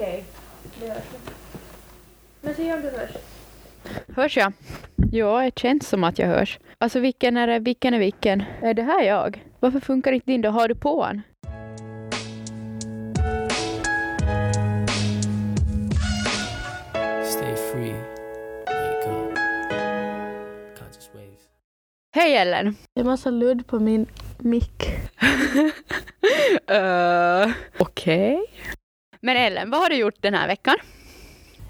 Okej, det gör jag. Men säg om du hörs. Hörs jag? Ja, det känns som att jag hörs. Alltså vilken är vilken? Är det här jag? Varför funkar inte din då? Har du på den? Stay free. Hej Ellen! Det är massa ludd på min mick. Okej. Men Ellen, vad har du gjort den här veckan?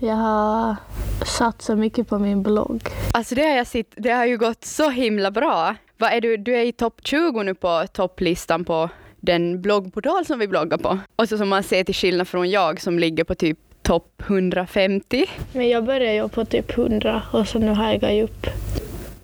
Jag har satsat mycket på min blogg. Alltså det har ju gått så himla bra. Vad är du är i topp 20 nu på topplistan på den bloggportal som vi bloggar på. Och så som man ser till skillnad från jag som ligger på typ topp 150. Men jag började ju på typ 100 och så nu har jag gått upp.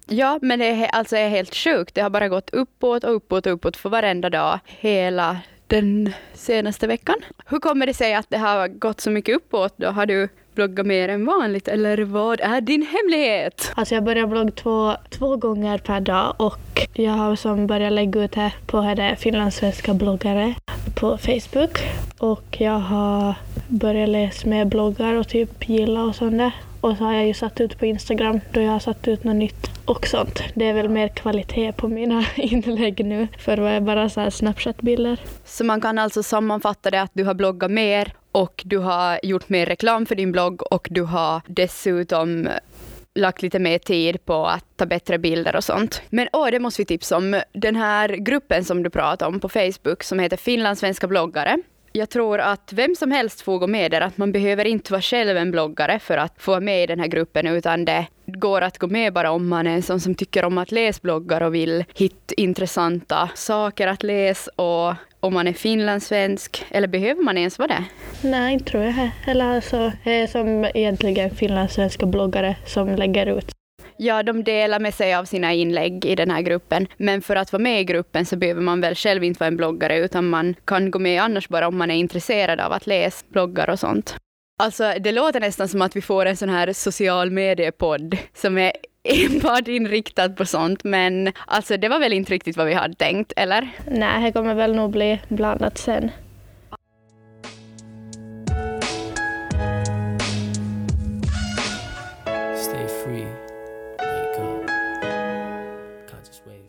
Ja, men det är, alltså, är helt sjukt. Det har bara gått uppåt och uppåt och uppåt för varenda dag hela den senaste veckan. Hur kommer det sig att det har gått så mycket uppåt då? Har du bloggat mer än vanligt eller vad är din hemlighet? Alltså jag börjar blogga två gånger per dag och jag har som börjat lägga ut här på här finlandssvenska bloggare på Facebook. Och jag har börjat läsa med bloggar och typ gilla och sånt där. Och så har jag ju satt ut på Instagram då jag har satt ut något nytt och sånt. Det är väl mer kvalitet på mina inlägg nu för vad jag bara så här Snapchat-bilder. Så man kan alltså sammanfatta det att du har bloggat mer och du har gjort mer reklam för din blogg och du har dessutom lagt lite mer tid på att ta bättre bilder och sånt. Men det måste vi tipsa om. Den här gruppen som du pratar om på Facebook som heter Finlandssvenska bloggare. Jag tror att vem som helst får gå med där, att man behöver inte vara själv en bloggare för att få med i den här gruppen, utan det går att gå med bara om man är en sån som tycker om att läsa bloggar och vill hitta intressanta saker att läsa, och om man är finlandssvensk, eller behöver man ens vara det? Nej, inte tror jag. Eller alltså, som egentligen finlandssvenska bloggare som lägger ut. Ja, de delar med sig av sina inlägg i den här gruppen. Men för att vara med i gruppen så behöver man väl själv inte vara en bloggare, utan man kan gå med annars bara om man är intresserad av att läsa bloggar och sånt. Alltså det låter nästan som att vi får en sån här social mediepodd som är enbart inriktad på sånt. Men alltså det var väl inte riktigt vad vi hade tänkt, eller? Nej, det kommer väl nog bli blandat sen.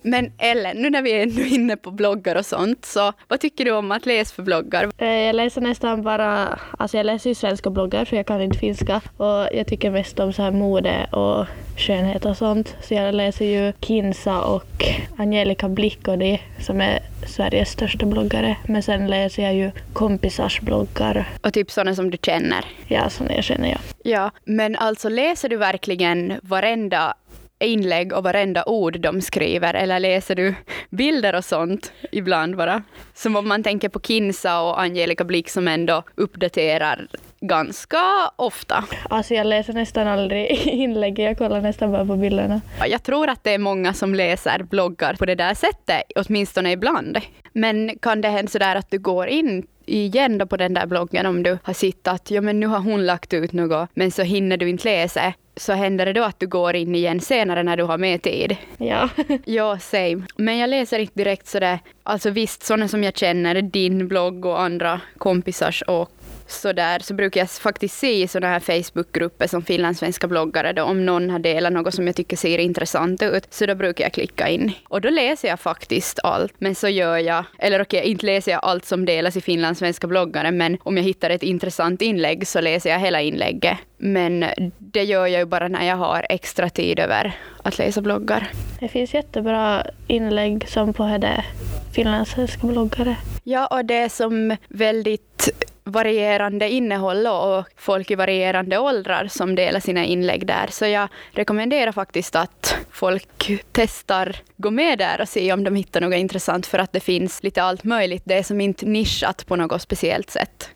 Men Ellen, nu när vi är ändå inne på bloggar och sånt, så vad tycker du om att läsa för bloggar? Jag läser nästan bara, alltså jag läser ju svenska bloggar för jag kan inte finska, och jag tycker mest om så här mode och skönhet och sånt. Så jag läser ju Kinsa och Angelica Blickodi som är Sveriges största bloggare. Men sen läser jag ju kompisars bloggar. Och typ sådana som du känner? Ja, sådana jag känner jag. Ja, men alltså läser du verkligen varenda inlägg och varenda ord de skriver, eller läser du bilder och sånt ibland bara? Som om man tänker på Kinsa och Angelica Blick som ändå uppdaterar ganska ofta. Alltså jag läser nästan aldrig inlägg, jag kollar nästan bara på bilderna. Jag tror att det är många som läser bloggar på det där sättet, åtminstone ibland. Men kan det hända sådär att du går in igen då på den där bloggen om du har sett att ja, men nu har hon lagt ut något, men så hinner du inte läsa, så händer det då att du går in igen senare när du har mer tid? Ja. Ja, same. Men jag läser inte direkt sådär, alltså visst sådana som jag känner, din blogg och andra kompisars och sådär, så brukar jag faktiskt se i sådana här Facebookgrupper som finlandssvenska bloggare då, om någon har delat något som jag tycker ser intressant ut, så då brukar jag klicka in. Och då läser jag faktiskt allt, men så gör jag, eller okej, inte läser jag allt som delas i finlandssvenska bloggare, men om jag hittar ett intressant inlägg så läser jag hela inlägget. Men det gör jag ju bara när jag har extra tid över att läsa bloggar. Det finns jättebra inlägg som på här finlandssvenska bloggare. Ja, och det är som väldigt varierande innehåll och folk i varierande åldrar som delar sina inlägg där. Så jag rekommenderar faktiskt att folk testar gå med där och se om de hittar något intressant, för att det finns lite allt möjligt. Det är som inte nischat på något speciellt sätt.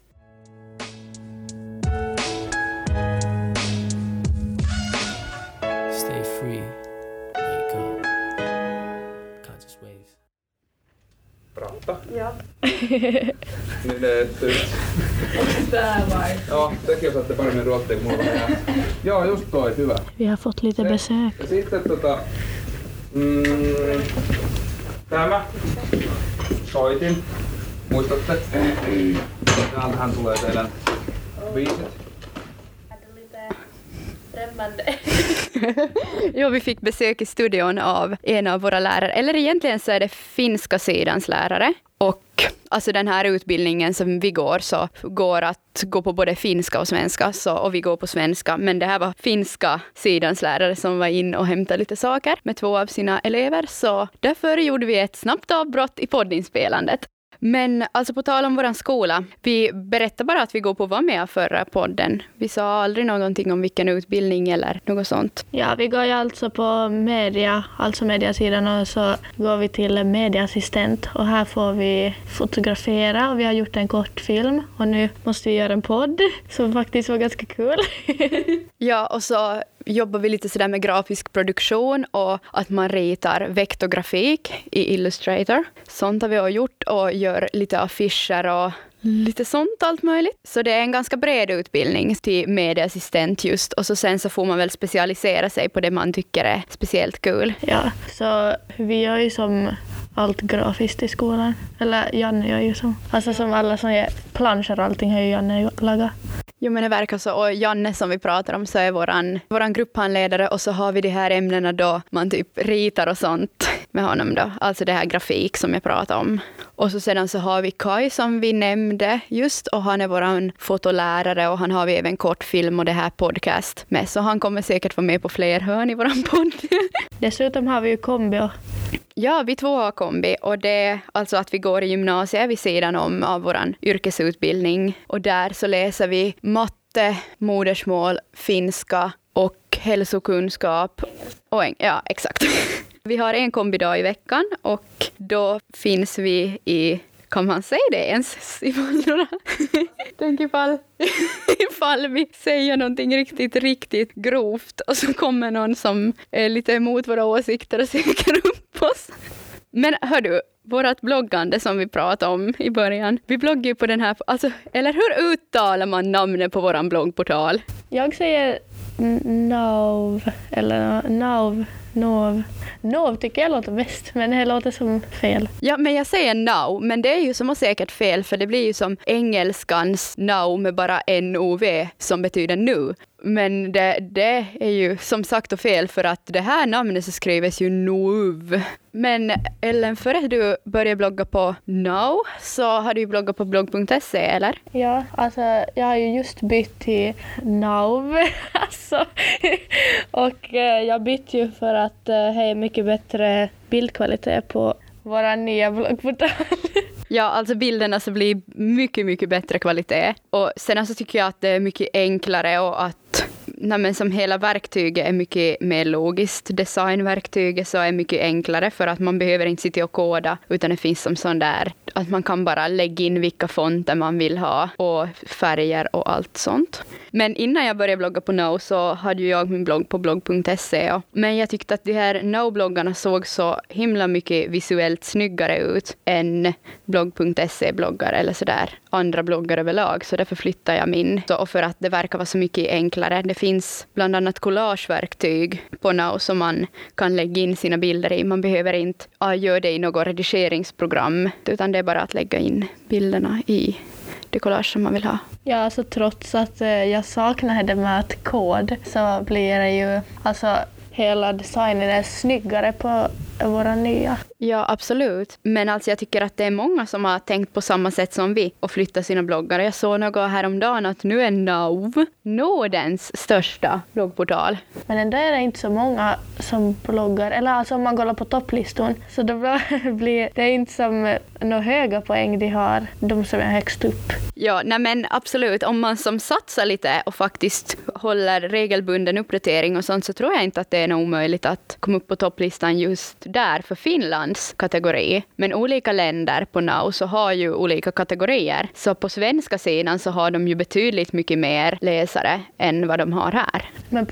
Stay free. Prata. Ja. Niin tää vai? Joo, tekin osaatte paremmin ruottia kuin mulla. Joo, just toi, hyvä. Vi har fått lite besök. Ja sitten tämä. Soitin. Muistatte? Täältähän tulee teidän Viset? Lite främmande. Jo, vi fick besök i studion av en av våra lärare. Eller egentligen så är det finska sidans lärare. Och alltså den här utbildningen som vi går så går att gå på både finska och svenska. Så, och vi går på svenska. Men det här var finska sidans lärare som var in och hämtade lite saker med två av sina elever. Så därför gjorde vi ett snabbt avbrott i poddinspelandet. Men alltså på tal om våran skola, vi berättar bara att vi går på att vara med förra podden. Vi sa aldrig någonting om vilken utbildning eller något sånt. Ja, vi går ju alltså på media, alltså mediasidan, och så går vi till mediaassistent och här får vi fotografera och vi har gjort en kortfilm och nu måste vi göra en podd som faktiskt var ganska kul. Ja, och så jobbar vi lite sådär med grafisk produktion och att man ritar vektorgrafik i Illustrator. Sånt har vi har gjort och gör lite affischer och lite sånt, allt möjligt. Så det är en ganska bred utbildning till medieassistent just. Och så sen så får man väl specialisera sig på det man tycker är speciellt kul. Ja, så vi gör ju som allt grafiskt i skolan. Eller Janne gör ju som. Alltså som alla som gör planscher och allting har ju Janne lagat. Jo, men det verkar så. Och Janne som vi pratar om så är våran grupphandledare, och så har vi de här ämnena då man typ ritar och sånt med honom då. Alltså det här grafik som jag pratar om. Och så sedan så har vi Kai som vi nämnde just, och han är våran fotolärare och han har vi även kortfilm och det här podcast med. Så han kommer säkert vara med på fler hörn i våran podd. Dessutom har vi ju kombi. Ja, vi två har kombi, och det är alltså att vi går i gymnasiet vid sidan om av vår yrkesutbildning, och där så läser vi matte, modersmål, finska och hälsokunskap. Och ja, exakt. Vi har en kombidag i veckan och då finns vi i, kan man säga det ens? Tänk ifall vi säger någonting riktigt grovt och så kommer någon som är lite emot våra åsikter och söker upp oss. Men hör du, vårt bloggande som vi pratade om i början. Vi bloggar ju på den här, alltså, eller hur uttalar man namnet på våran bloggportal? Jag säger Nouw, eller Nouw tycker jag låter bäst, men det låter som fel. Ja, men jag säger Nouw, men det är ju som säkert fel, för det blir ju som engelskans Nouw med bara N-O-V som betyder nu. Men det är ju som sagt och fel, för att det här namnet så skrivs ju Nouv. Men Ellen, före du började blogga på Nouw så har du ju bloggat på Blogg.se, eller? Ja, alltså jag har ju just bytt till Nouw. Alltså. Och jag bytte ju för att det är mycket bättre bildkvalitet på våra nya bloggportal. Ja, alltså bilderna så blir mycket bättre kvalitet. Och sen alltså tycker jag att det är mycket enklare och att som hela verktyget är mycket mer logiskt. Designverktyget så är mycket enklare för att man behöver inte sitta och koda, utan det finns som sån där att man kan bara lägga in vilka fonter man vill ha och färger och allt sånt. Men innan jag började blogga på Nouw så hade jag min blogg på blogg.se. Men jag tyckte att de här Nouw-bloggarna såg så himla mycket visuellt snyggare ut än blogg.se-bloggar eller sådär. Andra bloggar överlag, så därför flyttar jag min. Och för att det verkar vara så mycket enklare. Det finns bland annat collageverktyg på Nouw som man kan lägga in sina bilder i. Man behöver inte göra det i något redigeringsprogram, utan det är bara att lägga in bilderna i det collage som man vill ha. Ja, alltså trots att jag saknar det med att kod så blir det ju, alltså hela designen är snyggare på våra nya. Ja, absolut. Men alltså jag tycker att det är många som har tänkt på samma sätt som vi och flyttat sina bloggar. Jag såg något häromdagen att nu är Nouw Nordens största bloggportal. Men ändå är det inte så många som bloggar. Eller alltså om man kollar på topplistan. Så då blir det inte som några höga poäng de har. De som är högst upp. Ja, nej men absolut. Om man som satsar lite och faktiskt håller regelbunden uppdatering och sånt, så tror jag inte att det är nog omöjligt att komma upp på topplistan just där för Finlands kategori. Men olika länder på Nouw så har ju olika kategorier. Så på svenska sidan så har de ju betydligt mycket mer läsare än vad de har här. Men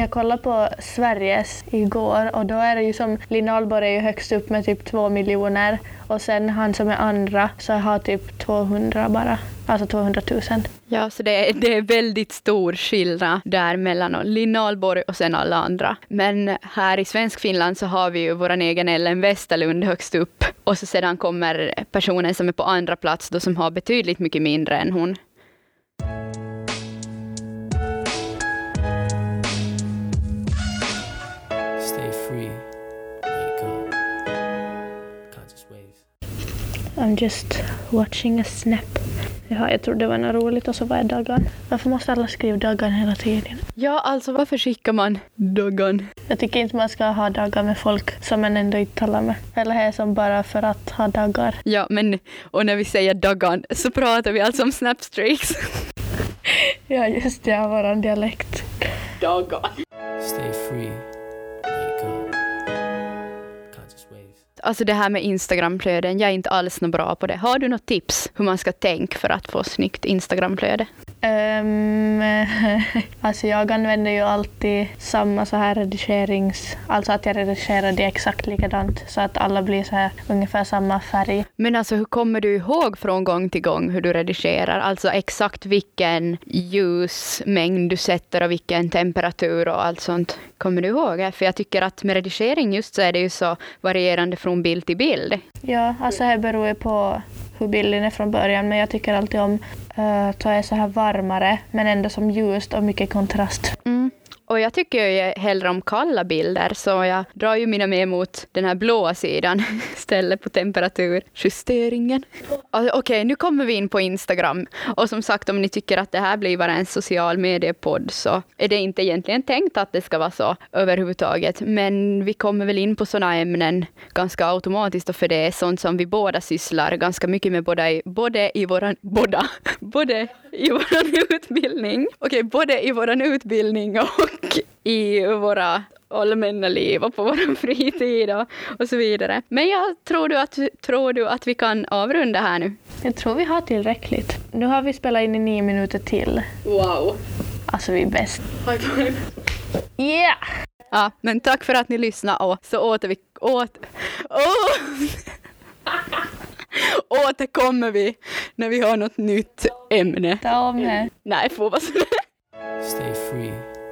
jag kollade på Sveriges igår, och då är det ju som Linn Ahlborg är ju högst upp med typ 2 miljoner, och sen han som är andra så har typ 200 bara. Alltså 200 000. Ja, så det är väldigt stor skillnad där mellan Linn Ahlborg och sen alla andra. Men här i svensk Finland så har vi ju vår egen Ellen Västerlund högst upp. Och så sedan kommer personen som är på andra plats då, som har betydligt mycket mindre än hon. than just watching a snap. Ja, jag trodde det var något roligt och så var det daggan. Varför måste alla skriva daggan hela tiden? Ja, alltså varför skickar man daggan? Jag tycker inte man ska ha daggar med folk som man ändå inte talar med. Eller här som bara för att ha daggar. Ja, men och när vi säger daggan så pratar vi alltså om snapstreaks. Ja, just det. Har våran dialekt. Daggan. Stay free. Alltså det här med Instagramflöden, jag är inte alls något bra på det. Har du något tips hur man ska tänka för att få snyggt Instagramflöde? Alltså jag använder ju alltid samma så här redigerings... Alltså att jag redigerar det exakt likadant så att alla blir så här ungefär samma färg. Men alltså hur kommer du ihåg från gång till gång hur du redigerar? Alltså exakt vilken ljusmängd du sätter och vilken temperatur och allt sånt. Kommer du ihåg? För jag tycker att med redigering just så är det ju så varierande från bild till bild. Ja, alltså här beror på hur bilden är från början. Men jag tycker alltid om att ta så här varmare men ändå som ljust och mycket kontrast. Mm. Och jag tycker ju hellre om kalla bilder så jag drar ju mina med mot den här blåa sidan istället på temperaturjusteringen. Okej, nu kommer vi in på Instagram. Och som sagt, om ni tycker att det här blir bara en social mediepodd så är det inte egentligen tänkt att det ska vara så överhuvudtaget. Men vi kommer väl in på sådana ämnen ganska automatiskt och för det är sånt som vi båda sysslar ganska mycket med både i våran utbildning och i våra allmänna liv och på vår fritid och så vidare. Men jag tror du att vi kan avrunda här nu? Jag tror vi har tillräckligt. Nu har vi spelat in i 9 minuter till. Wow. Alltså vi är bäst. High five. Yeah! Ja, men tack för att ni lyssnade och så återkommer vi när vi har något nytt ämne. Ta om här. Nej, får vara sådär. Stay free.